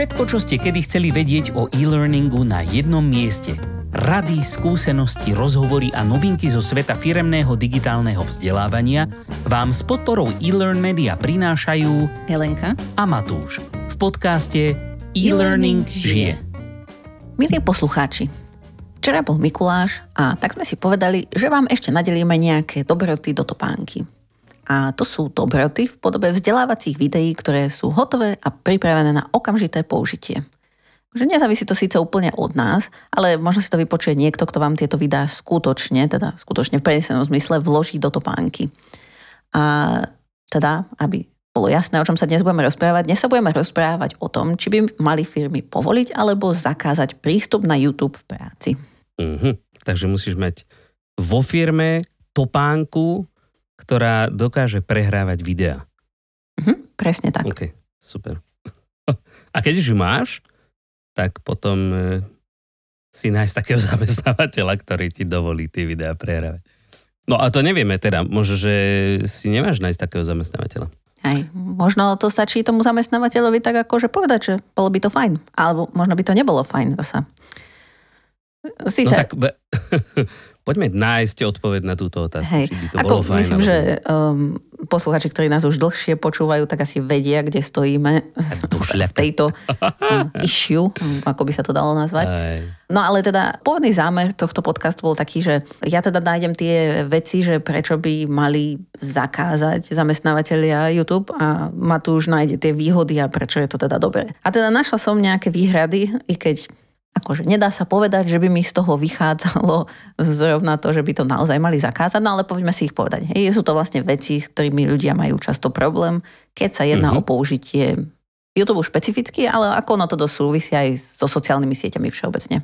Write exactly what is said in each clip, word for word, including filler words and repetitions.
Všetko, čo ste kedy chceli vedieť o e-learningu na jednom mieste. Rady, skúsenosti, rozhovory a novinky zo sveta firemného digitálneho vzdelávania vám s podporou e-Learn Media prinášajú Helenka a Matúš v podcaste E-Learning žije. Milí poslucháči, včera bol Mikuláš a tak sme si povedali, že vám ešte nadelíme nejaké dobroty do topánky. A to sú dobroty v podobe vzdelávacích videí, ktoré sú hotové a pripravené na okamžité použitie. Že nezávisí to síce úplne od nás, ale možno si to vypočuje niekto, kto vám tieto videá skutočne, teda skutočne v prenesenom zmysle vloží do topánky. A teda, aby bolo jasné, o čom sa dnes budeme rozprávať, dnes sa budeme rozprávať o tom, či by mali firmy povoliť alebo zakázať prístup na YouTube v práci. Uh-huh. Takže musíš mať vo firme topánku, ktorá dokáže prehrávať videá. Uh-huh. Presne tak. OK, super. A keď už ju máš, tak potom e, si nájsť takého zamestnávateľa, ktorý ti dovolí tie videá prehrávať. No a to nevieme teda, možno, že si nemáš nájsť takého zamestnávateľa. Hej, možno to stačí tomu zamestnávateľovi tak akože povedať, že bolo by to fajn, alebo možno by to nebolo fajn zasa. Sice... No tak be... poďme nájsť odpoveď na túto otázku, hej, či by to ako bolo fajn. Myslím, alebo... že um, posluchači, ktorí nás už dlhšie počúvajú, tak asi vedia, kde stojíme v tejto issue, ako by sa to dalo nazvať. Aj. No ale teda pôvodný zámer tohto podcastu bol taký, že ja teda nájdem tie veci, že prečo by mali zakázať zamestnávateľia YouTube a Matúš nájde tie výhody a prečo je to teda dobré. A teda našla som nejaké výhrady, i keď akože nedá sa povedať, že by mi z toho vychádzalo zrovna to, že by to naozaj mali zakázať, no ale poďme si ich povedať. Hej, sú to vlastne veci, s ktorými ľudia majú často problém, keď sa jedná mm-hmm. o použitie YouTube špecificky, ale ako ono to dosúvisí aj so sociálnymi sieťami všeobecne.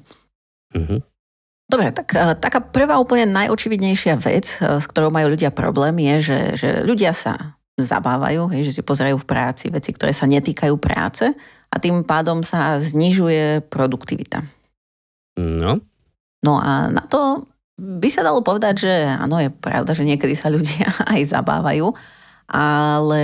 Mm-hmm. Dobre, tak taká prvá úplne najočividnejšia vec, s ktorou majú ľudia problém, je, že, že ľudia sa zabávajú, hej, že si pozerajú v práci veci, ktoré sa netýkajú práce, a tým pádom sa znižuje produktivita. No. No a na to by sa dalo povedať, že áno, je pravda, že niekedy sa ľudia aj zabávajú, ale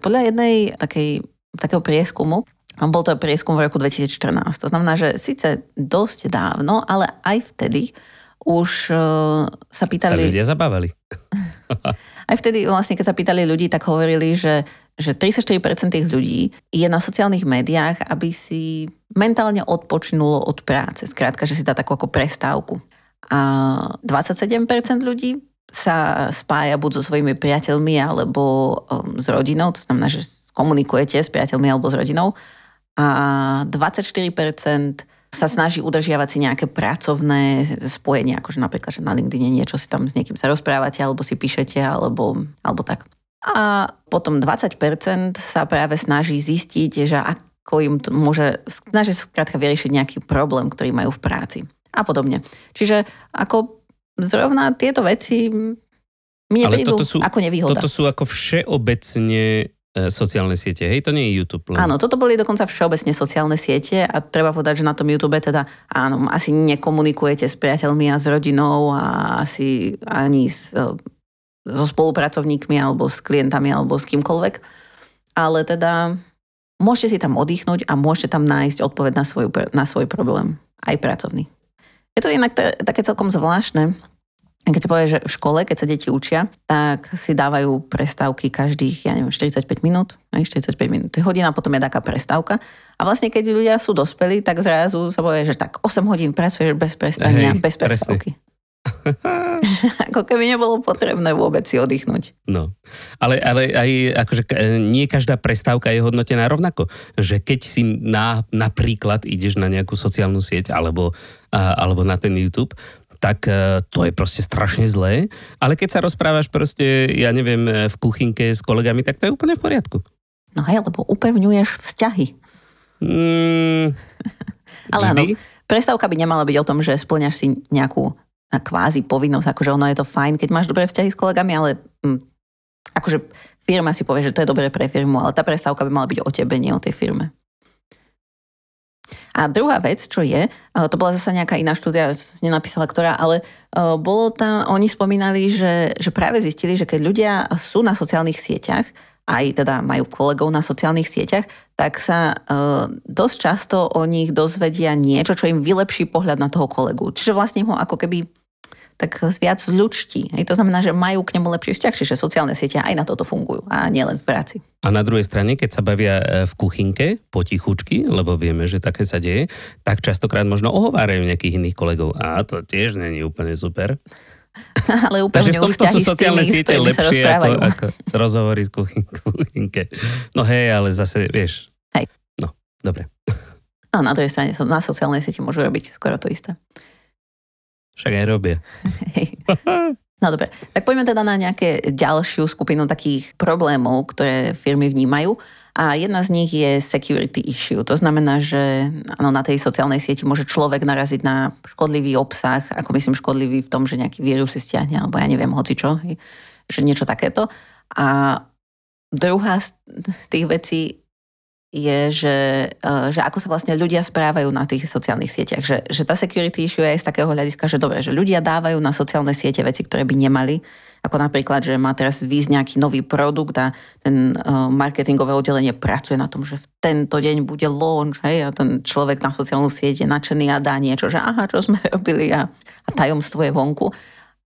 podľa jednej takej, takého prieskumu, bol to prieskum v roku dvetisícštrnásť, to znamená, že síce dosť dávno, ale aj vtedy už sa pýtali... Sa ľudia zabávali. Aj vtedy vlastne, keď sa pýtali ľudí, tak hovorili, že, že tridsaťštyri percent tých ľudí je na sociálnych médiách, aby si mentálne odpočinulo od práce. Skrátka, že si dá takú ako prestávku. A dvadsaťsedem percent ľudí sa spája buď so svojimi priateľmi alebo um, s rodinou, to znamená, že komunikujete s priateľmi alebo s rodinou. A dvadsaťštyri percent sa snaží udržiavať si nejaké pracovné spojenie, akože napríklad, že na LinkedIne niečo si tam s niekým sa rozprávate, alebo si píšete, alebo, alebo tak. A potom dvadsať percent sa práve snaží zistiť, že ako im to môže, snaží skrátka vyriešiť nejaký problém, ktorý majú v práci a podobne. Čiže ako zrovna tieto veci mne prídu ako nevýhoda. Toto sú ako všeobecne... sociálne siete, hej? To nie je YouTube. Len... Áno, toto boli dokonca všeobecne sociálne siete a treba povedať, že na tom YouTube teda áno, asi nekomunikujete s priateľmi a s rodinou a asi ani s, so spolupracovníkmi alebo s klientami alebo s kýmkoľvek, ale teda môžete si tam oddychnúť a môžete tam nájsť odpoveď na, svoju, na svoj problém, aj pracovný. Je to inak t- také celkom zvláštne. Keď sa povie, že v škole, keď sa deti učia, tak si dávajú prestávky každých, ja neviem, štyridsaťpäť minút. štyridsaťpäť minút, to je hodina, potom je taká prestávka. A vlastne, keď ľudia sú dospelí, tak zrazu sa povie, že tak osem hodín pracuješ bez prestania, hey, bez prestávky. Ako keby nebolo potrebné vôbec si oddychnúť. No, ale, ale aj akože nie každá prestávka je hodnotená rovnako. Že keď si na, napríklad ideš na nejakú sociálnu sieť alebo, alebo na ten YouTube, tak to je proste strašne zlé. Ale keď sa rozprávaš proste, ja neviem, v kuchynke s kolegami, tak to je úplne v poriadku. No hej, lebo upevňuješ vzťahy. Mm, ale áno, prestávka by nemala byť o tom, že splňaš si nejakú kvázi povinnosť, akože ono je to fajn, keď máš dobré vzťahy s kolegami, ale mm, akože firma si povie, že to je dobré pre firmu, ale tá prestávka by mala byť o tebe, nie o tej firme. A druhá vec, čo je, to bola zasa nejaká iná štúdia, nenapísala ktorá, ale bolo tam, oni spomínali, že, že práve zistili, že keď ľudia sú na sociálnych sieťach, aj teda majú kolegov na sociálnych sieťach, tak sa e, dosť často o nich dozvedia niečo, čo im vylepší pohľad na toho kolegu. Čiže vlastne ho ako keby tak viac zľučtí. Hej, to znamená, že majú k nemu lepší vzťah, čiže sociálne siete aj na toto fungujú a nielen v práci. A na druhej strane, keď sa bavia v kuchynke potichučky, lebo vieme, že také sa deje, tak častokrát možno ohovárajú nejakých iných kolegov. A to tiež není úplne super. Ale úplne v tomto sú sociálne siete lepšie ako, ako rozhovory z kuchynke. No hej, ale zase, vieš. Hej. No, dobre. No, na to je strane, na sociálnej siete môžu robiť skoro to isté. Však aj robia. Hej. No dobre, tak poďme teda na nejaké ďalšiu skupinu takých problémov, ktoré firmy vnímajú. A jedna z nich je security issue. To znamená, že ano, na tej sociálnej sieti môže človek naraziť na škodlivý obsah, ako myslím škodlivý v tom, že nejaký vírus si stiahne, alebo ja neviem, hocičo, že niečo takéto. A druhá z tých vecí je, že, že ako sa vlastne ľudia správajú na tých sociálnych sieťach. Že, že tá security issue je z takého hľadiska, že dobre, že ľudia dávajú na sociálne siete veci, ktoré by nemali. Ako napríklad, že má teraz výsť nejaký nový produkt a ten marketingové oddelenie pracuje na tom, že v tento deň bude launch, hej, a ten človek na sociálnu sieť je nadšený a dá niečo, že aha, čo sme robili a, a tajomstvo je vonku.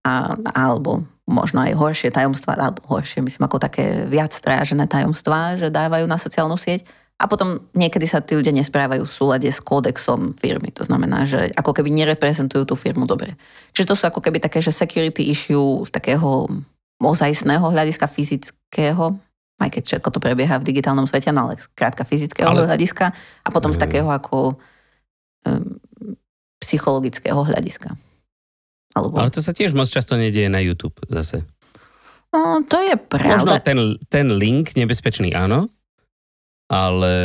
A, alebo možno aj horšie tajomstvá, alebo horšie, myslím, ako také viac strážené tajomstvá, že dávajú na sociálnu sieť. A potom niekedy sa tí ľudia nesprávajú v súlade s kódexom firmy. To znamená, že ako keby nereprezentujú tú firmu dobre. Čiže to sú ako keby také, že security issue z takého mozaisného hľadiska fyzického, aj keď všetko to prebieha v digitálnom svete, no ale skrátka fyzického ale... hľadiska a potom mm. z takého ako um, psychologického hľadiska. Alebo... Ale to sa tiež moc často nedieje na YouTube zase. No, to je pravda. Možno ten, ten link nebezpečný, áno. Ale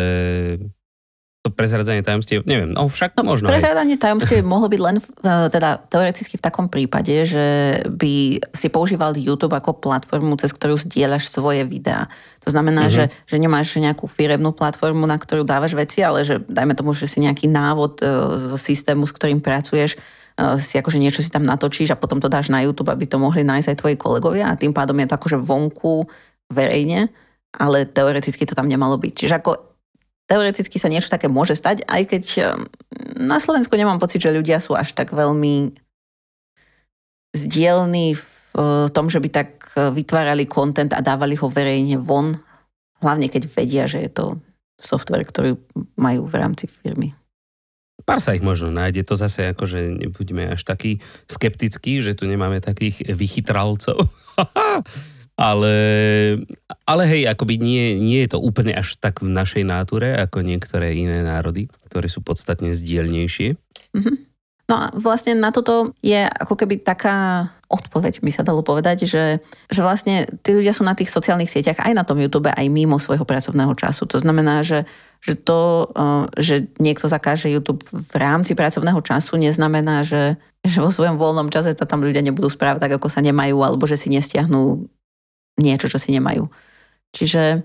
to prezradzanie tajomstiev, neviem, no však to možno. Prezradzanie tajomstiev mohlo byť len, teda teoreticky v takom prípade, že by si používal YouTube ako platformu, cez ktorú zdieľaš svoje videá. To znamená, mm-hmm. že, že nemáš nejakú firemnú platformu, na ktorú dávaš veci, ale že dajme tomu, že si nejaký návod zo systému, s ktorým pracuješ, si akože niečo si tam natočíš a potom to dáš na YouTube, aby to mohli nájsť aj tvoji kolegovia a tým pádom je to akože vonku verejne, ale teoreticky to tam nemalo byť. Čiže ako teoreticky sa niečo také môže stať, aj keď na Slovensku nemám pocit, že ľudia sú až tak veľmi zdielní v tom, že by tak vytvárali content a dávali ho verejne von, hlavne keď vedia, že je to software, ktorý majú v rámci firmy. Pár sa ich možno nájde, to zase akože nebuďme až takí skeptickí, že tu nemáme takých vychytralcov. Ale, ale hej, akoby nie, nie je to úplne až tak v našej náture, ako niektoré iné národy, ktoré sú podstatne zdielnejšie. Mm-hmm. No a vlastne na toto je ako keby taká odpoveď, by sa dalo povedať, že, že vlastne tí ľudia sú na tých sociálnych sieťach aj na tom YouTube, aj mimo svojho pracovného času. To znamená, že, že to, že niekto zakáže YouTube v rámci pracovného času, neznamená, že, že vo svojom voľnom čase sa tam ľudia nebudú správať tak, ako sa nemajú, alebo že si nestiahnú niečo, čo si nemajú. Čiže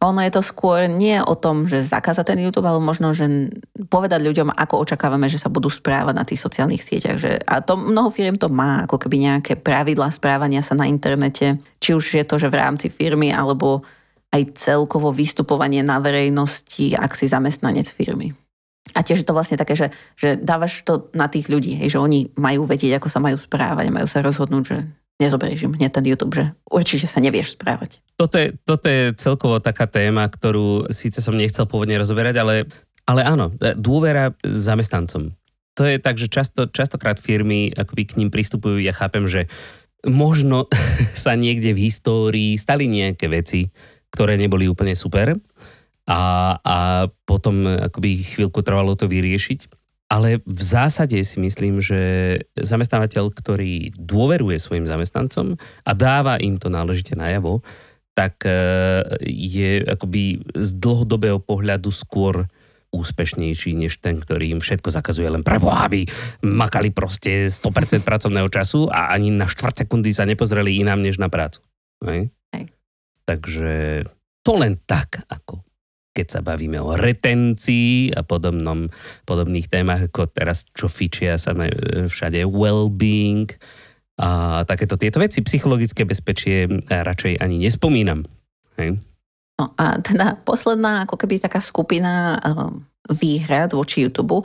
ono je to skôr nie o tom, že zakázať ten YouTube, ale možno, že povedať ľuďom, ako očakávame, že sa budú správať na tých sociálnych sieťach. Že, a to mnoho firiem to má, ako keby nejaké pravidlá správania sa na internete. Či už je to, že v rámci firmy, alebo aj celkovo vystupovanie na verejnosti, ak si zamestnanec firmy. A tiež je to vlastne také, že, že dávaš to na tých ľudí, hej, že oni majú vedieť, ako sa majú správať, majú sa rozhodnúť, že nezoberieš im hneď ten YouTube, že určite sa nevieš správať. Toto je, toto je celkovo taká téma, ktorú síce som nechcel pôvodne rozoberať, ale, ale áno, dôvera zamestnancom. To je tak, že často, častokrát firmy akoby k ním pristupujú, ja chápem, že možno sa niekde v histórii stali nejaké veci, ktoré neboli úplne super a, a potom akoby chvíľku trvalo to vyriešiť. Ale v zásade si myslím, že zamestnávateľ, ktorý dôveruje svojim zamestnancom a dáva im to náležite najavo, tak je akoby z dlhodobého pohľadu skôr úspešnejší, než ten, ktorý im všetko zakazuje len prebo, aby makali proste sto percent pracovného času a ani na štvrť sekundy sa nepozreli inám, než na prácu. Hej? Hej. Takže to len tak ako... keď sa bavíme o retencii a podobnom, podobných témach, ako teraz, čo fičia sa všade, well-being a takéto tieto veci, psychologické bezpečie radšej ani nespomínam. Hej. No a teda posledná ako keby taká skupina výhrad voči YouTube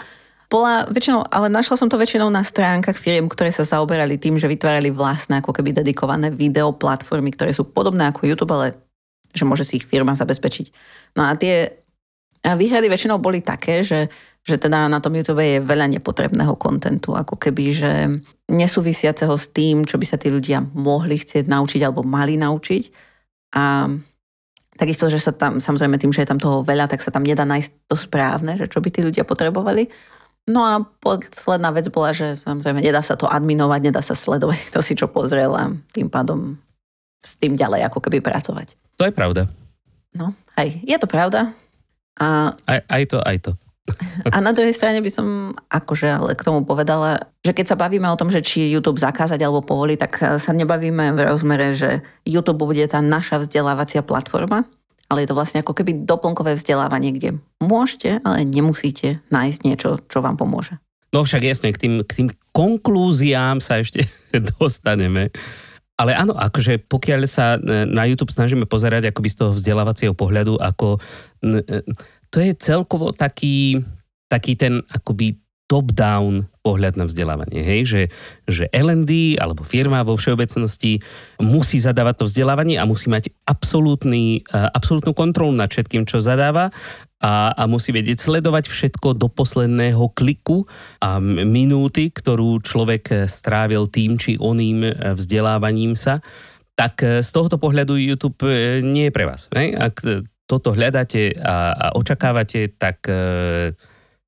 bola väčšinou, ale našla som to väčšinou na stránkach firiem, ktoré sa zaoberali tým, že vytvárali vlastné ako keby dedikované videoplatformy, ktoré sú podobné ako YouTube, ale že môže si ich firma zabezpečiť. No a tie výhrady väčšinou boli také, že, že teda na tom YouTube je veľa nepotrebného kontentu, ako keby, že nesúvisiaceho s tým, čo by sa tí ľudia mohli chcieť naučiť alebo mali naučiť. A takisto, že sa tam, samozrejme tým, že je tam toho veľa, tak sa tam nedá nájsť to správne, že čo by tí ľudia potrebovali. No a posledná vec bola, že samozrejme nedá sa to adminovať, nedá sa sledovať, kto si čo pozrel a tým pádom s tým ďalej ako keby pracovať. To je pravda. No, hej, je to pravda. A aj, aj to, aj to. A na druhej strane by som akože ale k tomu povedala, že keď sa bavíme o tom, že či YouTube zakázať alebo povoliť, tak sa nebavíme v rozmere, že YouTube bude tá naša vzdelávacia platforma, ale je to vlastne ako keby doplnkové vzdelávanie, kde môžete, ale nemusíte nájsť niečo, čo vám pomôže. No však jasne, k tým, k tým konklúziám sa ešte dostaneme. Ale áno, akože pokiaľ sa na YouTube snažíme pozerať akoby z toho vzdelávacieho pohľadu, ako to je celkovo taký, taký ten akoby top-down pohľad na vzdelávanie. Hej? Že, že el end dé alebo firma vo všeobecnosti musí zadávať to vzdelávanie a musí mať absolútny, absolútnu kontrolu nad všetkým, čo zadáva a, a musí vedieť sledovať všetko do posledného kliku a minúty, ktorú človek strávil tým či oným vzdelávaním sa. Tak z tohto pohľadu YouTube nie je pre vás. Hej? Ak toto hľadáte a, a očakávate, tak e,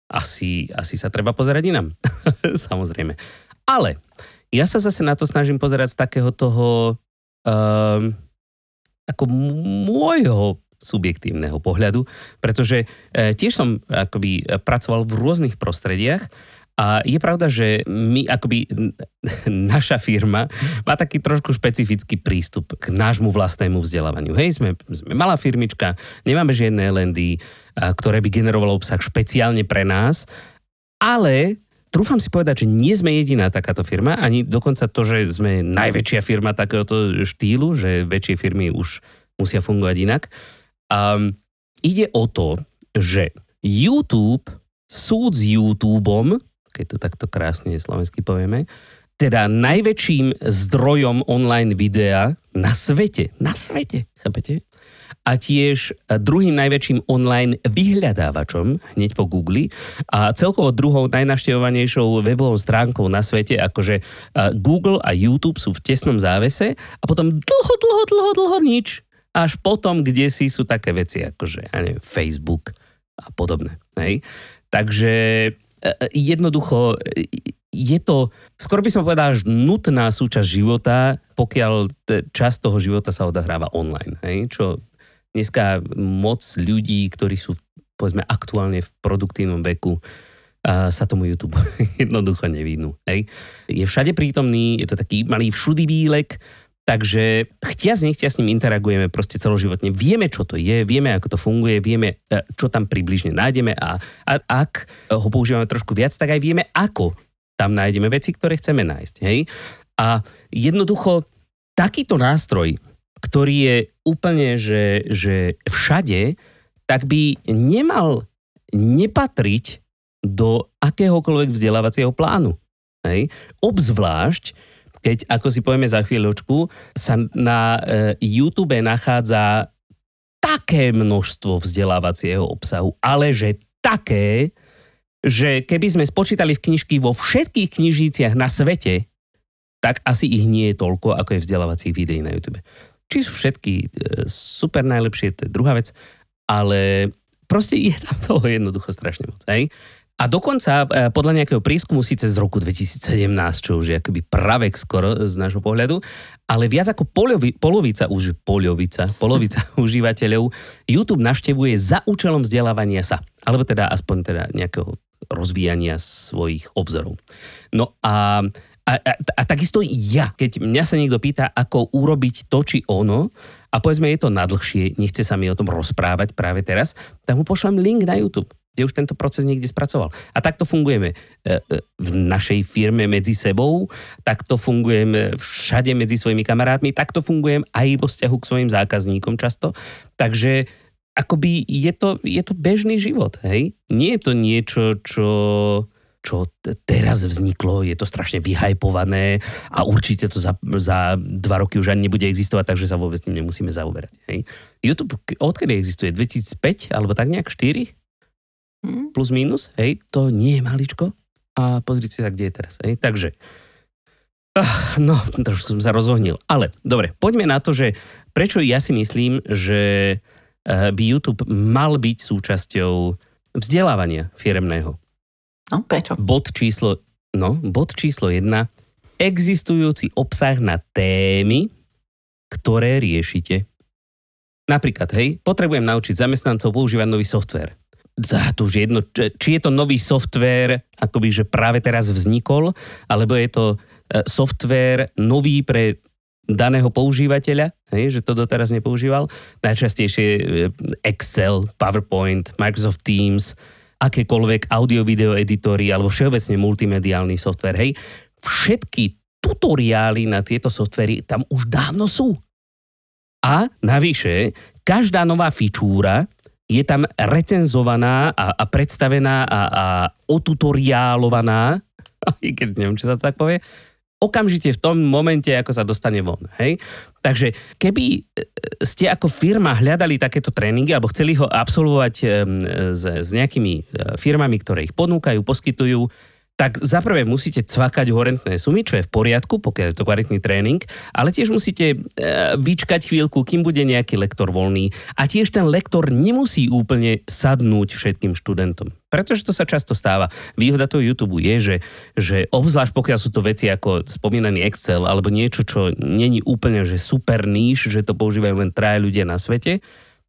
asi, asi sa treba pozerať inám. Samozrejme. Ale ja sa zase na to snažím pozerať z takého toho e, ako môjho subjektívneho pohľadu, pretože e, tiež som akoby pracoval v rôznych prostrediach a je pravda, že my, akoby naša firma má taký trošku špecifický prístup k nášmu vlastnému vzdelávaniu. Hej, sme, sme malá firmička, nemáme žiadne el end dé, ktoré by generovalo obsah špeciálne pre nás, ale trúfam si povedať, že nie sme jediná takáto firma, ani dokonca to, že sme najväčšia firma takéhoto štýlu, že väčšie firmy už musia fungovať inak. Um, ide o to, že YouTube, súd s YouTubeom, keď to takto krásne slovensky povieme, teda najväčším zdrojom online videa na svete. Na svete, chápete? A tiež druhým najväčším online vyhľadávačom, hneď po Google, a celkovo druhou najnavštevovanejšou webovou stránkou na svete, akože Google a YouTube sú v tesnom závese a potom dlho, dlho, dlho, dlho nič. Až potom, kde si sú také veci, akože, ja neviem, Facebook a podobné. Hej? Takže jednoducho je to, skoro by som povedal, až nutná súčasť života, pokiaľ časť toho života sa odohráva online. Hej? Čo dneska moc ľudí, ktorí sú, povedzme, aktuálne v produktívnom veku, sa tomu YouTube jednoducho nevyhnú. Hej? Je všade prítomný, je to taký malý všudybílek, takže chtiac nechtiac s ním interagujeme proste celoživotne. Vieme, čo to je, vieme, ako to funguje, vieme, čo tam približne nájdeme a, a ak ho používame trošku viac, tak aj vieme, ako tam nájdeme veci, ktoré chceme nájsť. Hej? A jednoducho takýto nástroj, ktorý je úplne, že, že všade, tak by nemal nepatriť do akéhokoľvek vzdelávacieho plánu. Hej? Obzvlášť, keď, ako si povieme za chvíľočku, sa na e, YouTube nachádza také množstvo vzdelávacieho obsahu, ale že také, že keby sme spočítali v knižky vo všetkých knižniciach na svete, tak asi ich nie je toľko, ako je vzdelávacích videí na YouTube. Či sú všetky e, super najlepšie, to je druhá vec, ale proste je tam toho jednoducho strašne moc, hej? A dokonca podľa nejakého prieskumu, síce z roku dvetisícsedemnásť, čo už je akoby pravek skoro z nášho pohľadu, ale viac ako polovi, polovica, už polovica, polovica užívateľov YouTube navštevuje za účelom vzdelávania sa. Alebo teda aspoň teda nejakého rozvíjania svojich obzorov. No a, a, a, a takisto ja, keď mňa sa niekto pýta, ako urobiť to či ono, a povedzme je to na dlhšie, nechce sa mi o tom rozprávať práve teraz, tak mu pošlem link na YouTube. kde už tento proces niekde spracoval. A takto fungujeme v našej firme medzi sebou, takto fungujem všade medzi svojimi kamarátmi, takto fungujem aj vo vzťahu k svojim zákazníkom často. Takže akoby je to, je to bežný život, hej? Nie je to niečo, čo, čo teraz vzniklo, je to strašne vyhajpované a určite to za, za dva roky už ani nebude existovať, takže sa vôbec tým nemusíme zaoberať, hej? YouTube odkedy existuje? dvetisícpäť alebo tak nejak? štyri? Plus minus, hej? To nie je maličko. A pozrite sa, kde je teraz, hej? Takže, ach, no, trošku som sa rozvohnil. Ale, dobre, poďme na to, že prečo ja si myslím, že by YouTube mal byť súčasťou vzdelávania firemného. No, prečo? Bod číslo, no, bod číslo jedna. Existujúci obsah na témy, ktoré riešite. Napríklad, hej, potrebujem naučiť zamestnancov používať nový softvér. To už je jedno, či je to nový softvér, akoby, že práve teraz vznikol, alebo je to softvér nový pre daného používateľa, hej, že to doteraz nepoužíval. Najčastejšie Excel, PowerPoint, Microsoft Teams, akékoľvek audio-video editory alebo všeobecne multimediálny softvér. Hej. Všetky tutoriály na tieto softvéry tam už dávno sú. A navyše, každá nová fičúra je tam recenzovaná a, a predstavená a, a otutoriálovaná, aj keď neviem, či sa to tak povie, okamžite v tom momente, ako sa dostane von. Hej? Takže keby ste ako firma hľadali takéto tréningy alebo chceli ho absolvovať s, s nejakými firmami, ktoré ich ponúkajú, poskytujú, tak zaprvé musíte cvakať horentné sumy, čo je v poriadku, pokiaľ je to kvalitný tréning, ale tiež musíte e, vyčkať chvíľku, kým bude nejaký lektor voľný. A tiež ten lektor nemusí úplne sadnúť všetkým študentom. Pretože to sa často stáva. Výhoda toho YouTube je, že, že obzvlášť pokiaľ sú to veci ako spomínaný Excel alebo niečo, čo není úplne že super níž, že to používajú len traja ľudia na svete,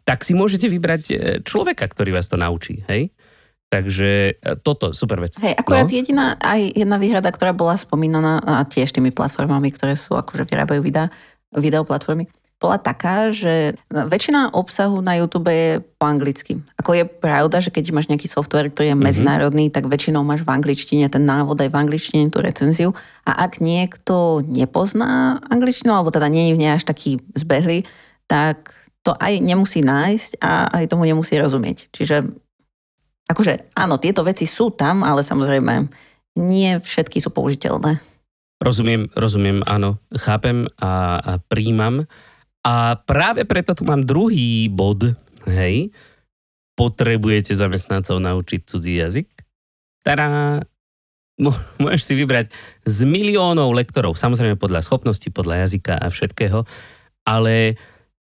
tak si môžete vybrať človeka, ktorý vás to naučí, hej? Takže toto, super vec. Hej, akurát no. jediná, aj jedna výhrada, ktorá bola spomínaná a tiež tými platformami, ktoré sú, akože vyrábajú videa, videoplatformy, bola taká, že väčšina obsahu na YouTube je po anglicky. Ako je pravda, že keď máš nejaký software, ktorý je medzinárodný, mm-hmm. tak väčšinou máš v angličtine ten návod aj v angličtine, tú recenziu. A ak niekto nepozná angličtinu, alebo teda nie je v nej až taký zbehlý, tak to aj nemusí nájsť a aj tomu nemusí rozumieť. Čiže akože áno, tieto veci sú tam, ale samozrejme nie všetky sú použiteľné. Rozumiem, rozumiem, áno, chápem a, a príjmam. A práve preto tu mám druhý bod, hej. Potrebujete zamestnancov naučiť cudzí jazyk? Tadá! Môžeš si vybrať z miliónov lektorov, samozrejme podľa schopností, podľa jazyka a všetkého, ale...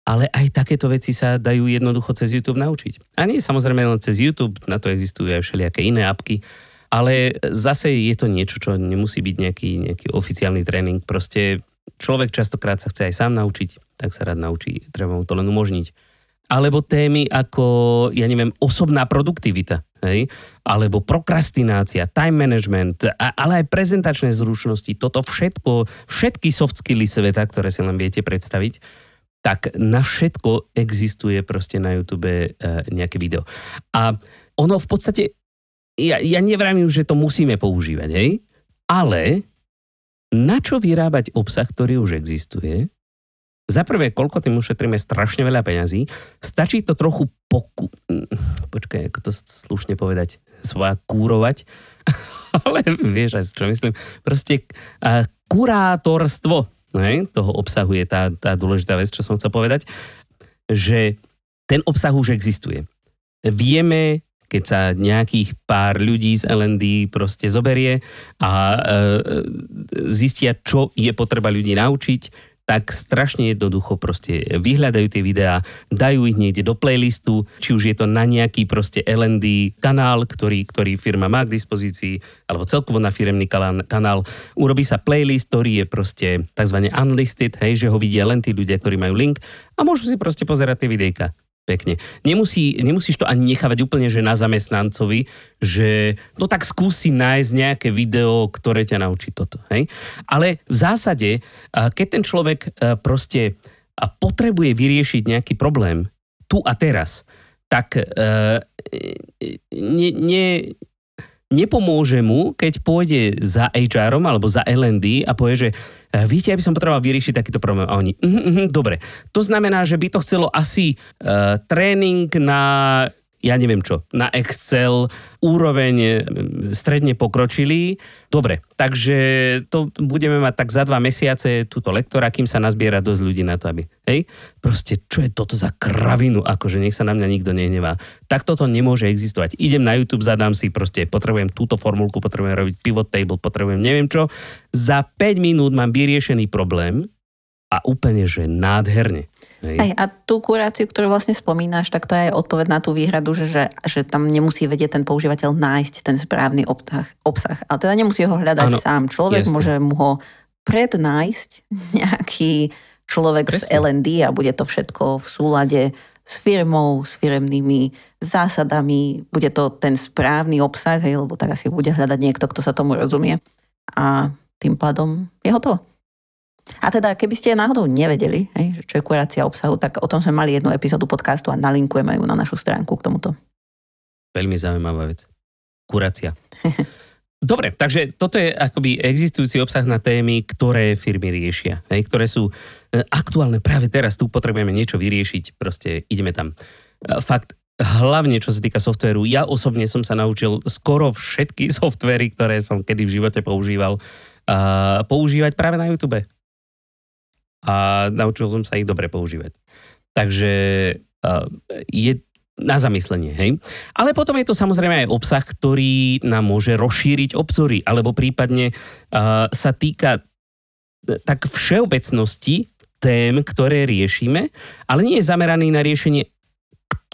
Ale aj takéto veci sa dajú jednoducho cez YouTube naučiť. A nie samozrejme len cez YouTube, na to existujú aj všelijaké iné apky, ale zase je to niečo, čo nemusí byť nejaký, nejaký oficiálny tréning. Proste človek častokrát sa chce aj sám naučiť, tak sa rád naučí, treba mu to len umožniť. Alebo témy ako, ja neviem, osobná produktivita, hej? Alebo prokrastinácia, time management, a, ale aj prezentačné zručnosti, toto všetko, všetky soft skilly sveta, ktoré si len viete predstaviť, tak na všetko existuje proste na YouTube nejaké video. A ono v podstate, ja, ja nevravím, že to musíme používať, hej? Ale na čo vyrábať obsah, ktorý už existuje? Za prvé, koľko tým ušetríme strašne veľa peňazí, stačí to trochu poku... Počkaj, ako to slušne povedať, svoja kúrovať, ale vieš aj, čo myslím, proste uh, kurátorstvo. Ne, toho obsahu je tá, tá dôležitá vec, čo som chcel povedať, že ten obsah už existuje. Vieme, keď sa nejakých pár ľudí z el end dé proste zoberie a e, zistia, čo je potreba ľudí naučiť, tak strašne jednoducho proste vyhľadajú tie videá, dajú ich niekde do playlistu, či už je to na nejaký proste el end dé kanál, ktorý, ktorý firma má k dispozícii, alebo celkovo na firemný kanál. Urobí sa playlist, ktorý je proste tzv. Unlisted, hej, že ho vidia len tí ľudia, ktorí majú link a môžu si proste pozerať tie videjka. Pekne. Nemusí, nemusíš to ani nechávať úplne, že na zamestnancovi, že no tak skúsi nájsť nejaké video, ktoré ťa naučí toto. Hej? Ale v zásade, keď ten človek proste potrebuje vyriešiť nejaký problém tu a teraz, tak uh, ne, ne, nepomôže mu, keď pôjde za há erom alebo za el end dé a povie, že víte, ja by som potreboval vyriešiť takýto problém. A oni, mm, mm, dobre, to znamená, že by to chcelo asi uh, tréning na, ja neviem čo, na Excel, úroveň stredne pokročilý. Dobre, takže to budeme mať tak za dva mesiace túto lektora, kým sa nazbiera dosť ľudí na to, aby, hej, proste čo je toto za kravinu, akože nech sa na mňa nikto nehnevá. Tak toto nemôže existovať. Idem na YouTube, zadám si proste, potrebujem túto formulku, potrebujem robiť pivot table, potrebujem neviem čo. Za päť minút mám vyriešený problém a úplne, že nádherne. Hej. Hej, a tú kuráciu, ktorú vlastne spomínaš, tak to je aj odpoveď na tú výhradu, že, že, že tam nemusí vedieť ten používateľ nájsť ten správny obsah. obsah. Ale teda nemusí ho hľadať ano, sám. Človek jasne. Môže mu ho prednájsť nejaký človek presne. Z el end dé a bude to všetko v súlade s firmou, s firemnými zásadami. Bude to ten správny obsah, hej, lebo teraz si bude hľadať niekto, kto sa tomu rozumie. A tým pádom je hotovo. A teda, keby ste náhodou nevedeli, hej, čo je kurácia obsahu, tak o tom sme mali jednu epizódu podcastu a nalinkujeme ju na našu stránku k tomuto. Veľmi zaujímavá vec. Kurácia. Dobre, takže toto je akoby existujúci obsah na témy, ktoré firmy riešia, hej, ktoré sú aktuálne práve teraz, tu potrebujeme niečo vyriešiť, proste ideme tam. Fakt, hlavne čo sa týka softvéru, ja osobne som sa naučil skoro všetky softvéry, ktoré som kedy v živote používal, uh, používať práve na YouTube. A naučil som sa ich dobre používať. Takže uh, je na zamyslenie, hej. Ale potom je to samozrejme aj obsah, ktorý nám môže rozšíriť obzory, alebo prípadne uh, sa týka tak všeobecnosti tém, ktoré riešime, ale nie je zameraný na riešenie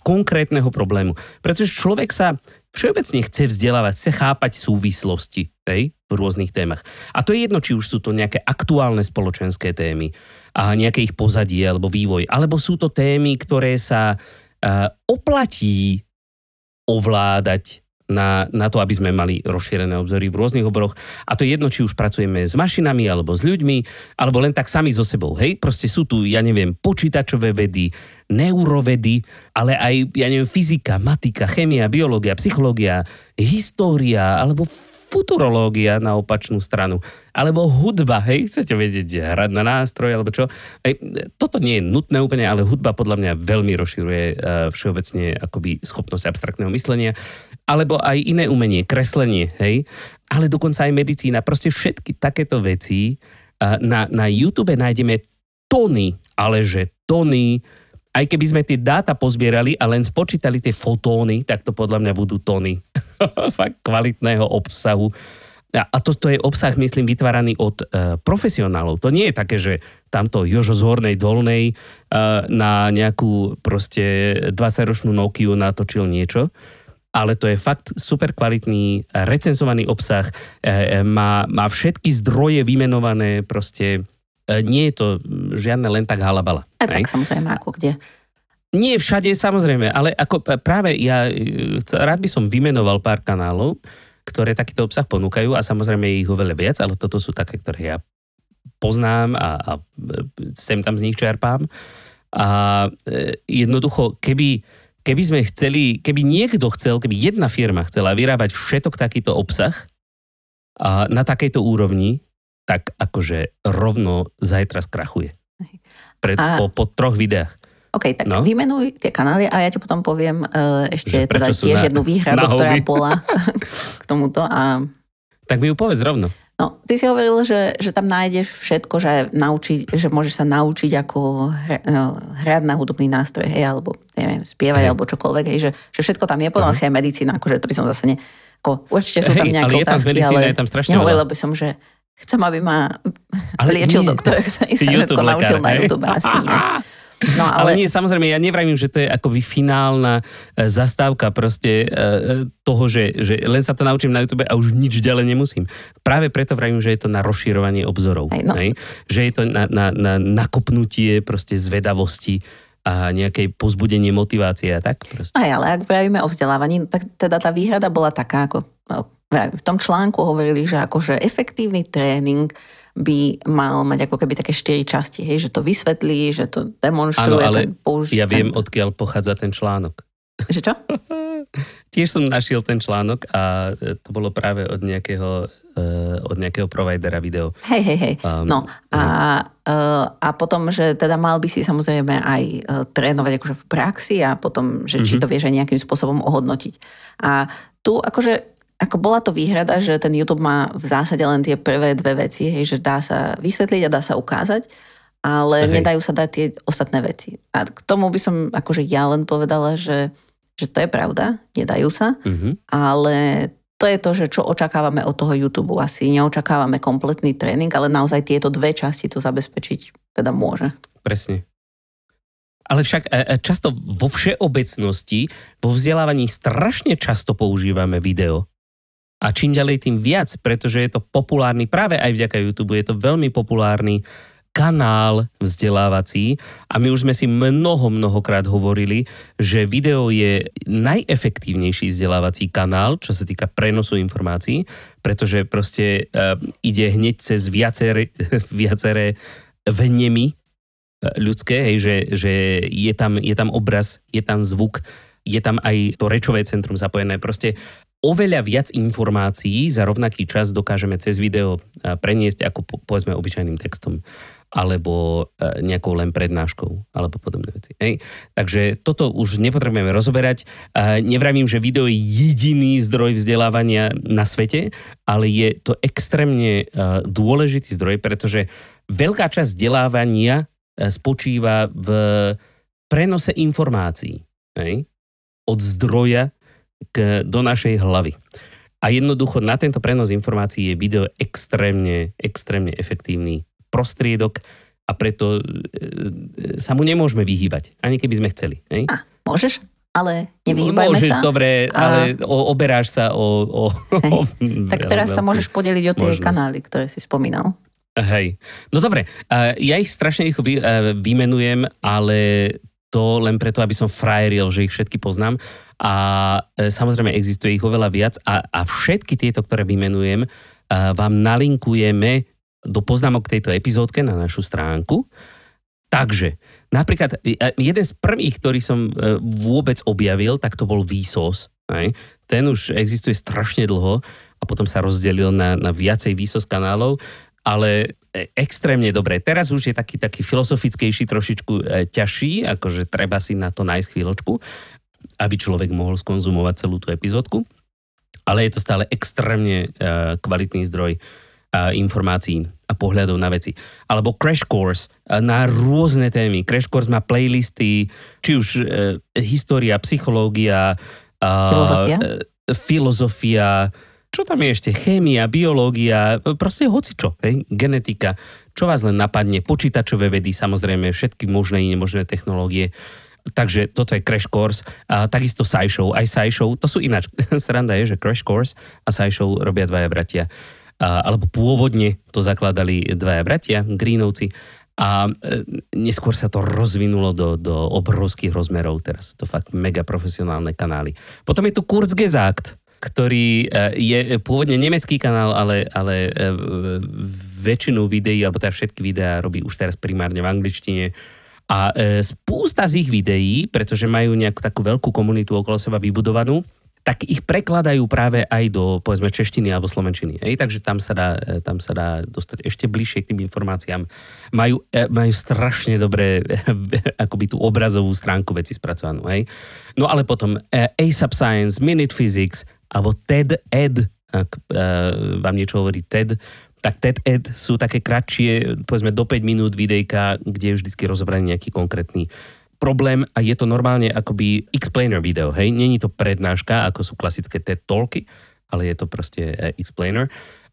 konkrétneho problému. Pretože človek sa všeobecne chce vzdelávať, chce chápať súvislosti, hej, v rôznych témach. A to je jedno, či už sú to nejaké aktuálne spoločenské témy a nejaké ich pozadie alebo vývoj, alebo sú to témy, ktoré sa uh, oplatí ovládať na, na to, aby sme mali rozšírené obzory v rôznych oboroch. A to je jedno, či už pracujeme s mašinami alebo s ľuďmi, alebo len tak sami so sebou. Hej, proste sú tu, ja neviem, počítačové vedy, neurovedy, ale aj, ja neviem, fyzika, matika, chémia, biológia, psychológia, história, alebo futurológia na opačnú stranu. Alebo hudba, hej, chcete vedieť hrať na nástroje, alebo čo. Hej, toto nie je nutné úplne, ale hudba podľa mňa veľmi rozširuje uh, všeobecne akoby schopnosť abstraktného myslenia. Alebo aj iné umenie, kreslenie, hej. Ale dokonca aj medicína. Proste všetky takéto veci uh, na, na YouTube nájdeme tony, ale že tony, aj keby sme tie dáta pozbierali a len spočítali tie fotóny, tak to podľa mňa budú tony fakt kvalitného obsahu. A to, to je obsah, myslím, vytváraný od uh, profesionálov. To nie je také, že tamto Jožo z Hornej Dolnej uh, na nejakú proste dvadsaťročnú Nokiu natočil niečo, ale to je fakt super kvalitný, recenzovaný obsah, uh, má, má všetky zdroje vymenované proste. Nie je to žiadne len tak halabala. A tak samozrejme, ako kde? Nie všade, samozrejme, ale ako práve ja rád by som vymenoval pár kanálov, ktoré takýto obsah ponúkajú a samozrejme je ich oveľa viac, ale toto sú také, ktoré ja poznám a, a sem tam z nich čerpám. A jednoducho, keby, keby sme chceli, keby niekto chcel, keby jedna firma chcela vyrábať všetok takýto obsah a na takejto úrovni, tak akože rovno zajtra skrachuje. Pred, a, po, po troch videách. OK, tak no? Vymenuj tie kanály a ja ti potom poviem uh, ešte teda tiež na, jednu výhradu, ktorá bola k tomuto. A... Tak mi ju povedz rovno. No, ty si hovoril, že, že tam nájdeš všetko, že, nauči, že môžeš sa naučiť ako hra, no, hrať na hudobný nástroj, hej, alebo neviem, spievať, hej. Alebo čokoľvek, hej, že, že všetko tam je, podľa si aj medicína, akože to by som zase ne... Ako, určite sú tam nejaké hej, ale otázky, je tam medicína, ale je tam strašne nehovoril by som, že chcem, aby ma liečil doktor, ktorý sa všetko naučil lekár, na YouTube. Asi nie. No, ale... ale nie, samozrejme, ja nevravím, že to je akoby finálna zastávka proste toho, že, že len sa to naučím na YouTube a už nič ďalej nemusím. Práve preto vravím, že je to na rozširovanie obzorov. Aj, no. Hej? Že je to na, na, na nakopnutie proste zvedavosti a nejakej pozbudenie motivácie a tak proste. Aj, ale ak vravíme o vzdelávaní, tak teda tá výhrada bola taká ako... V tom článku hovorili, že akože efektívny tréning by mal mať ako keby také štyri časti, hej, že to vysvetlí, že to demonstruje. Áno, ale ten použ- ja viem, ten... odkiaľ pochádza ten článok. Že čo? Tiež som našiel ten článok a to bolo práve od nejakého, od nejakého providera video. Hej, hej, hej. Um, no a, a potom, že teda mal by si samozrejme aj trénovať akože v praxi a potom, že či to vieš aj nejakým spôsobom ohodnotiť. A tu akože ako bola to výhrada, že ten YouTube má v zásade len tie prvé dve veci, hej, že dá sa vysvetliť a dá sa ukázať, ale hej. nedajú sa dať tie ostatné veci. A k tomu by som akože ja len povedala, že, že to je pravda, nedajú sa, uh-huh. ale to je to, že čo očakávame od toho YouTube. Asi neočakávame kompletný tréning, ale naozaj tieto dve časti to zabezpečiť teda môže. Presne. Ale však často vo všeobecnosti, vo vzdelávaní strašne často používame video. A čím ďalej, tým viac, pretože je to populárny, práve aj vďaka YouTube, je to veľmi populárny kanál vzdelávací a my už sme si mnoho, mnohokrát hovorili, že video je najefektívnejší vzdelávací kanál, čo sa týka prenosu informácií, pretože proste uh, ide hneď cez viaceré, viaceré vnemy ľudské, hej, že, že je tam, je tam obraz, je tam zvuk, je tam aj to rečové centrum zapojené, proste oveľa viac informácií za rovnaký čas dokážeme cez video preniesť ako po, povedzme obyčajným textom alebo nejakou len prednáškou alebo podobné veci. Hej. Takže toto už nepotrebujeme rozoberať. Nevravím, že video je jediný zdroj vzdelávania na svete, ale je to extrémne dôležitý zdroj, pretože veľká časť vzdelávania spočíva v prenose informácií, hej, od zdroja K, do našej hlavy. A jednoducho na tento prenos informácií je video extrémne, extrémne efektívny prostriedok a preto e, e, sa mu nemôžeme vyhýbať, ani keby sme chceli. Hej? A, môžeš, ale nevyhýbajme môžeš, sa. Môžeš, dobre, a... ale o, oberáš sa o... o, o tak teraz sa môžeš podeliť o tie možnosť. Kanály, ktoré si spomínal. Hej. No dobre, ja ich strašne ich vy, vymenujem, ale... To len preto, aby som frajeril, že ich všetky poznám. A e, samozrejme existuje ich oveľa viac a, a všetky tieto, ktoré vymenujem, e, vám nalinkujeme do poznámok tejto epizódke na našu stránku. Takže, napríklad, e, jeden z prvých, ktorý som e, vôbec objavil, tak to bol Vsauce. Aj? Ten už existuje strašne dlho a potom sa rozdelil na, na viacej Vsauce kanálov, ale... extrémne dobré. Teraz už je taký, taký filozofickejší, trošičku e, ťažší, akože treba si na to nájsť chvíľočku, aby človek mohol skonzumovať celú tú epizódku. Ale je to stále extrémne e, kvalitný zdroj e, informácií a pohľadov na veci. Alebo Crash Course e, na rôzne témy. Crash Course má playlisty, či už e, história, psychológia, e, filozofia, e, filozofia čo tam je ešte? Chémia, biológia, proste hocičo, hej? Genetika, čo vás len napadne, počítačové vedy, samozrejme, všetky možné i nemožné technológie. Takže toto je Crash Course. A takisto SciShow, aj SciShow, to sú ináč. Sranda je, že Crash Course a SciShow robia dvaja bratia. A, alebo pôvodne to zakladali dvaja bratia, Greenovci. A e, neskôr sa to rozvinulo do, do obrovských rozmerov. Teraz sú to fakt mega profesionálne kanály. Potom je tu Kurzgesagt, ktorý je pôvodne nemecký kanál, ale, ale väčšinu videí, alebo teda všetky videá robí už teraz primárne v angličtine. A spústa z ich videí, pretože majú nejakú takú veľkú komunitu okolo seba vybudovanú, tak ich prekladajú práve aj do, povedzme, češtiny alebo slovenčiny. Ej, takže tam sa, dá, tam sa dá dostať ešte bližšie k tým informáciám. Majú, majú strašne dobré akoby tú obrazovú stránku veci spracovanú. Ej. No ale potom ASAP Science, Minute Physics, alebo TED-Ed, ak e, vám niečo hovorí TED, tak TED-Ed sú také kratšie, povedzme do päť minút videjka, kde je vždycky rozobraný nejaký konkrétny problém a je to normálne akoby explainer video, hej? Není to prednáška, ako sú klasické TED Talky, ale je to proste e, explainer.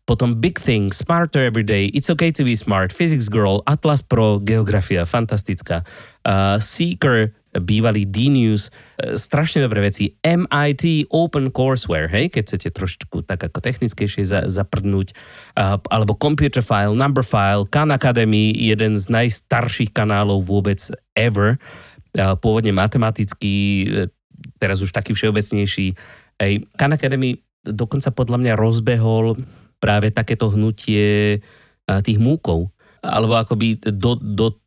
Potom Big Things, Smarter Every Day, It's okay to be smart, Physics Girl, Atlas Pro, Geografia, fantastická, uh, Seeker, bývalý D-News, strašne dobré veci. em í té Open Courseware, hej, keď chcete trošičku tak ako technickejšie za, zaprdnúť. Uh, alebo Computer File, Number File, Khan Academy, jeden z najstarších kanálov vôbec ever. Uh, pôvodne matematický, teraz už taký všeobecnejší. Hej. Khan Academy dokonca podľa mňa rozbehol práve takéto hnutie uh, tých múkov. Alebo akoby do... do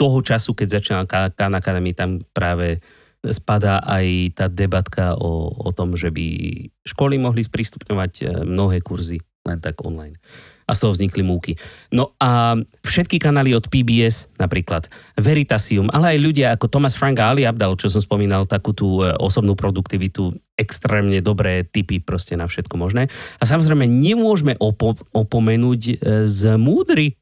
toho času, keď začínala Khan Academy, tam práve spadá aj tá debatka o, o tom, že by školy mohli sprístupňovať mnohé kurzy len tak online. A z toho vznikli múky. No a všetky kanály od pé bé es, napríklad Veritasium, ale aj ľudia ako Thomas Frank a Ali Abdaal, čo som spomínal, takú tú osobnú produktivitu, extrémne dobré tipy proste na všetko možné. A samozrejme nemôžeme opo- opomenúť Zmudri,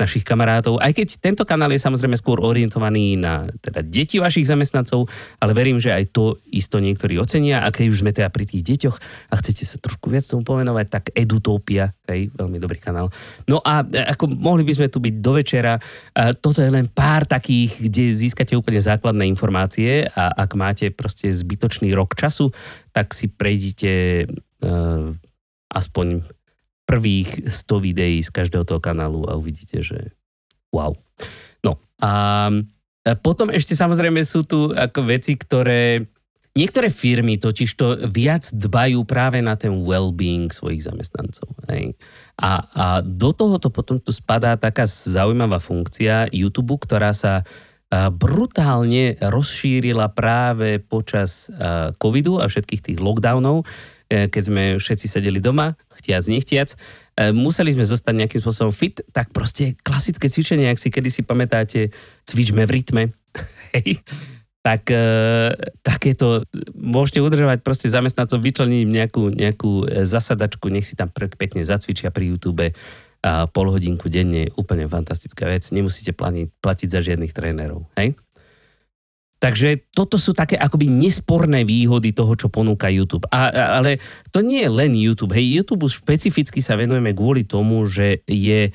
našich kamarátov, aj keď tento kanál je samozrejme skôr orientovaný na teda deti vašich zamestnancov, ale verím, že aj to isto niektorí ocenia. A keď už sme teda pri tých deťoch a chcete sa trošku viac tomu pomenovať, tak Edutopia, hej, veľmi dobrý kanál. No a ako mohli by sme tu byť do večera, toto je len pár takých, kde získate úplne základné informácie a ak máte proste zbytočný rok času, tak si prejdite uh, aspoň prvých sto videí z každého toho kanálu a uvidíte, že wow. No a potom ešte samozrejme sú tu ako veci, ktoré niektoré firmy totižto viac dbajú práve na ten well-being svojich zamestnancov. Hej. A, a do tohoto potom tu spadá taká zaujímavá funkcia YouTube, ktorá sa brutálne rozšírila práve počas covidu a všetkých tých lockdownov, keď sme všetci sedeli doma, chtiac, nechtiac, museli sme zostať nejakým spôsobom fit, tak proste klasické cvičenie, ak si kedysi pamätáte, cvičme v rytme, hej, tak takéto môžete udržovať proste zamestnancom, vyčleniť nejakú, nejakú zasadačku, nech si tam pekne zacvičia pri YouTube a pol hodinku denne, úplne fantastická vec, nemusíte platiť za žiadnych trénerov, hej. Takže toto sú také akoby nesporné výhody toho, čo ponúka YouTube. A, ale to nie je len YouTube. Hej, YouTube špecificky sa venujeme kvôli tomu, že je...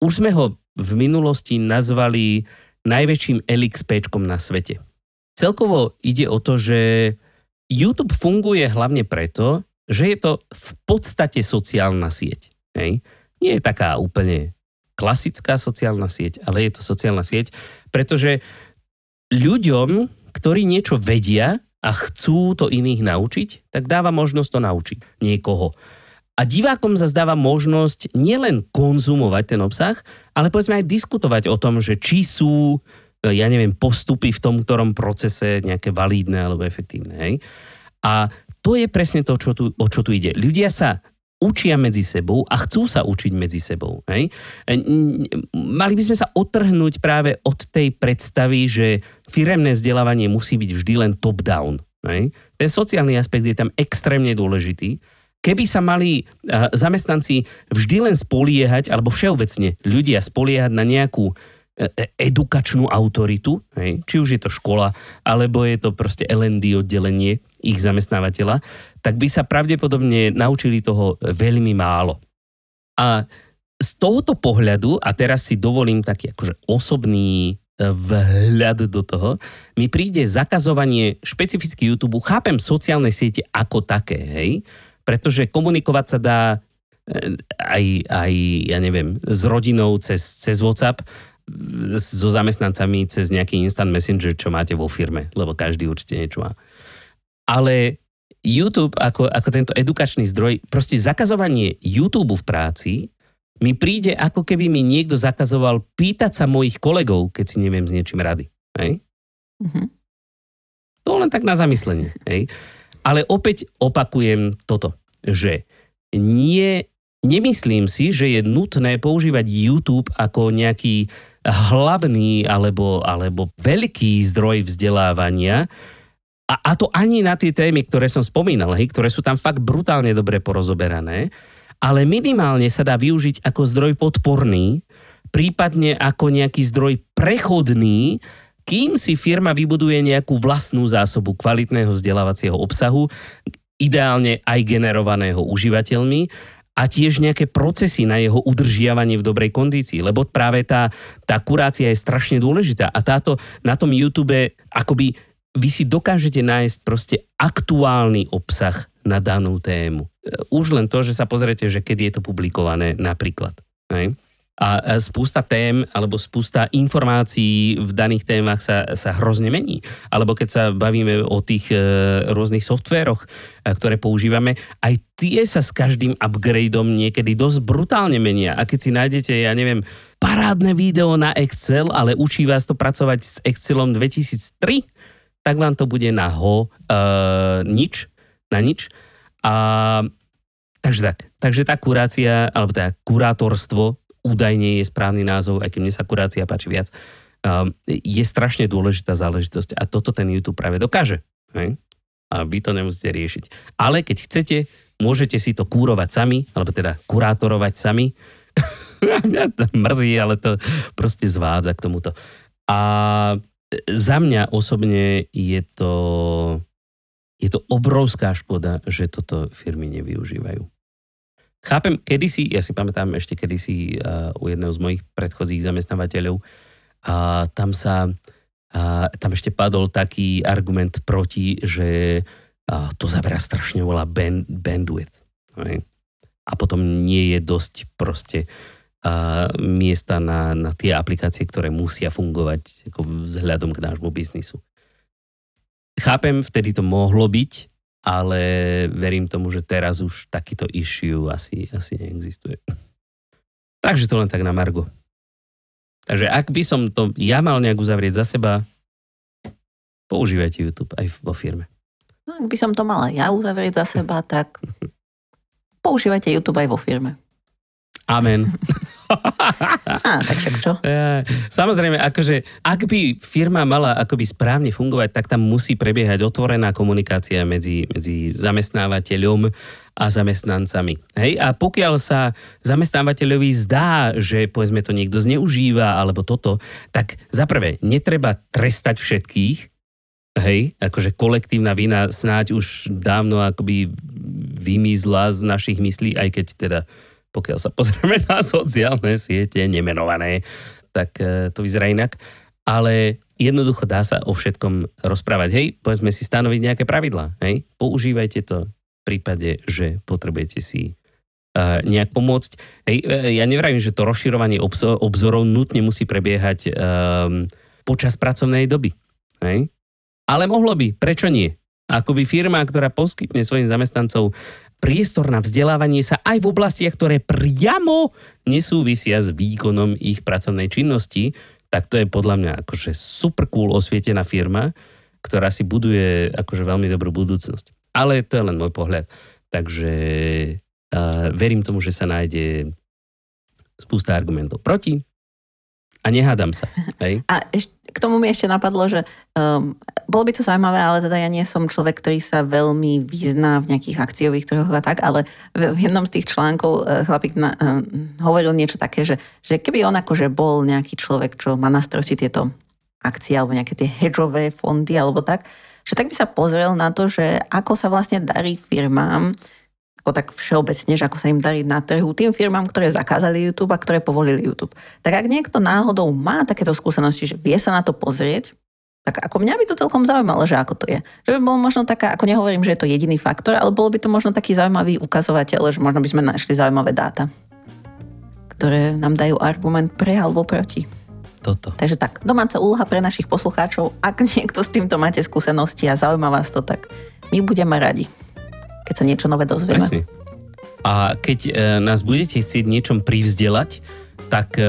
Už sme ho v minulosti nazvali najväčším el iks péčkom na svete. Celkovo ide o to, že YouTube funguje hlavne preto, že je to v podstate sociálna sieť. Hej. Nie je taká úplne klasická sociálna sieť, ale je to sociálna sieť, pretože ľuďom, ktorí niečo vedia a chcú to iných naučiť, tak dáva možnosť to naučiť niekoho. A divákom zase dáva možnosť nielen konzumovať ten obsah, ale povedzme aj diskutovať o tom, že či sú, ja neviem, postupy v tom, ktorom procese nejaké validné alebo efektívne. Hej? A to je presne to, čo tu, o čo tu ide. Ľudia sa učia medzi sebou a chcú sa učiť medzi sebou. Hej? Mali by sme sa otrhnúť práve od tej predstavy, že firemné vzdelávanie musí byť vždy len top-down. Hej? Ten sociálny aspekt je tam extrémne dôležitý. Keby sa mali zamestnanci vždy len spoliehať, alebo všeobecne ľudia spoliehať na nejakú edukačnú autoritu, hej? Či už je to škola, alebo je to proste el end dé oddelenie ich zamestnávateľa, tak by sa pravdepodobne naučili toho veľmi málo. A z tohoto pohľadu, a teraz si dovolím taký akože osobný vhľad do toho, mi príde zakazovanie špecificky YouTube, chápem sociálne siete ako také, hej? Pretože komunikovať sa dá aj, aj ja neviem, s rodinou, cez, cez WhatsApp, so zamestnancami cez nejaký instant messenger, čo máte vo firme, lebo každý určite niečo má. Ale YouTube ako, ako tento edukačný zdroj, proste zakazovanie YouTube v práci mi príde, ako keby mi niekto zakazoval pýtať sa mojich kolegov, keď si neviem s niečím rady. Hej? Mm-hmm. To len tak na zamyslenie. Hej? Ale opäť opakujem toto, že nie, nemyslím si, že je nutné používať YouTube ako nejaký hlavný alebo, alebo veľký zdroj vzdelávania. A, a to ani na tie témy, ktoré som spomínal, hej, ktoré sú tam fakt brutálne dobre porozoberané, ale minimálne sa dá využiť ako zdroj podporný, prípadne ako nejaký zdroj prechodný, kým si firma vybuduje nejakú vlastnú zásobu kvalitného vzdelávacieho obsahu, ideálne aj generovaného užívateľmi, a tiež nejaké procesy na jeho udržiavanie v dobrej kondícii, lebo práve tá, tá kurácia je strašne dôležitá a táto na tom YouTube akoby vy si dokážete nájsť proste aktuálny obsah na danú tému. Už len to, že sa pozriete, že kedy je to publikované napríklad. Hej? A spústa tém alebo spústa informácií v daných témach sa, sa hrozne mení. Alebo keď sa bavíme o tých e, rôznych softvéroch, e, ktoré používame, aj tie sa s každým upgradeom niekedy dosť brutálne menia. A keď si nájdete, ja neviem, parádne video na Excel, ale učí vás to pracovať s Excelom dvetisíctri, tak vám to bude na ho uh, nič, na nič. A, takže tak. Takže tá kurácia, alebo tá kurátorstvo, údajne je správny názov, aj keď mne sa kurácia páči viac, um, je strašne dôležitá záležitosť a toto ten YouTube práve dokáže. Hej? A vy to nemusíte riešiť. Ale keď chcete, môžete si to kúrovať sami, alebo teda kurátorovať sami. Mňa to mrzí, ale to proste zvádza k tomuto. A za mňa osobne je to, je to obrovská škoda, že toto firmy nevyužívajú. Chápem, kedysi, ja si pamätám ešte kedysi uh, u jedného z mojich predchozích zamestnávateľov, uh, tam sa, uh, tam ešte padol taký argument proti, že uh, to zaberá strašne veľa band, bandwidth. Ne? A potom nie je dosť proste uh, miesta na, na tie aplikácie, ktoré musia fungovať ako vzhľadom k nášmu biznisu. Chápem, vtedy to mohlo byť, ale verím tomu, že teraz už takýto issue asi, asi neexistuje. Takže to len tak na margo. Takže ak by som to ja mal nejak uzavrieť za seba, používajte YouTube aj vo firme. No, ak by som to mala ja uzavrieť za seba, tak používajte YouTube aj vo firme. Amen. Á, tak však čo? Samozrejme, akože, ak by firma mala akoby správne fungovať, tak tam musí prebiehať otvorená komunikácia medzi, medzi zamestnávateľom a zamestnancami. Hej? A pokiaľ sa zamestnávateľovi zdá, že povedzme to niekto zneužíva alebo toto, tak zaprvé, netreba trestať všetkých. Hej, akože kolektívna vina snáď už dávno akoby vymizla z našich myslí, aj keď teda pokiaľ sa pozrieme na sociálne siete, nemenované, tak to vyzerá inak. Ale jednoducho dá sa o všetkom rozprávať. Hej, povedzme si stanoviť nejaké pravidlá. Hej, používajte to v prípade, že potrebujete si uh, nejak pomôcť. Hej, ja nevravím, že to rozširovanie obzor- obzorov nutne musí prebiehať um, počas pracovnej doby. Hej, ale mohlo by. Prečo nie? Akoby firma, ktorá poskytne svojim zamestnancov priestor na vzdelávanie sa aj v oblastiach, ktoré priamo nesúvisia s výkonom ich pracovnej činnosti, tak to je podľa mňa akože super cool osvietená firma, ktorá si buduje akože veľmi dobrú budúcnosť. Ale to je len môj pohľad. Takže uh, verím tomu, že sa nájde spústa argumentov proti a nehádam sa. Hej? A ešte k tomu mi ešte napadlo, že um, bolo by to zaujímavé, ale teda ja nie som človek, ktorý sa veľmi vyzná v nejakých akciových trhoch a tak, ale v, v jednom z tých článkov uh, chlapík na, uh, hovoril niečo také, že, že keby on akože bol nejaký človek, čo má na starosti tieto akcie alebo nejaké tie hedžové fondy alebo tak, že tak by sa pozrel na to, že ako sa vlastne darí firmám, ako tak všeobecne, že ako sa im darí na trhu tým firmám, ktoré zakázali YouTube a ktoré povolili YouTube. Tak ak niekto náhodou má takéto skúsenosti, že vie sa na to pozrieť, tak ako mňa by to celkom zaujímalo, že ako to je. Že by bolo možno taká, ako nehovorím, že je to jediný faktor, ale bolo by to možno taký zaujímavý ukazovateľ, že možno by sme našli zaujímavé dáta, ktoré nám dajú argument pre alebo proti. Toto. Takže tak, domáca úloha pre našich poslucháčov, ak niekto s týmto máte skúsenosti a zaujíma vás to, tak my budeme radi, keď sa niečo nové dozvieme. Presne. A keď e, nás budete chcieť niečom privzdelať, tak e,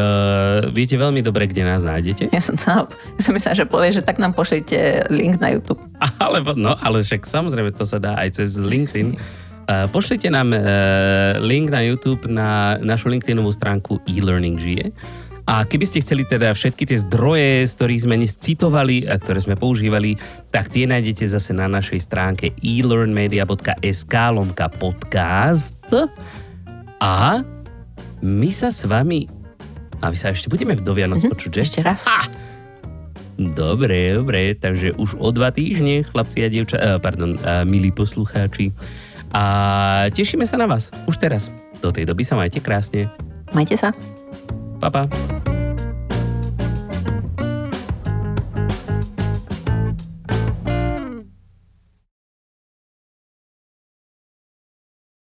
viete veľmi dobre, kde nás nájdete. Ja som sa, ja som myslela, že povie, že tak nám pošlite link na YouTube. Alebo, no, ale však samozrejme to sa dá aj cez LinkedIn. E, pošlite nám e, link na YouTube na našu LinkedInovú stránku e-learning žije. A keby ste chceli teda všetky tie zdroje, z ktorých sme nescitovali a ktoré sme používali, tak tie nájdete zase na našej stránke e-learnmedia.sk lomka podcast. A my sa s vami... A my sa ešte budeme do Vianoc mm-hmm. počuť, že? Ešte raz. Ha! Dobre, dobre. Takže už o dva týždne, chlapci a dievča... Eh, pardon, eh, milí poslucháči. A tešíme sa na vás. Už teraz. Do tej doby sa majte krásne. Majte sa. Pa, pa.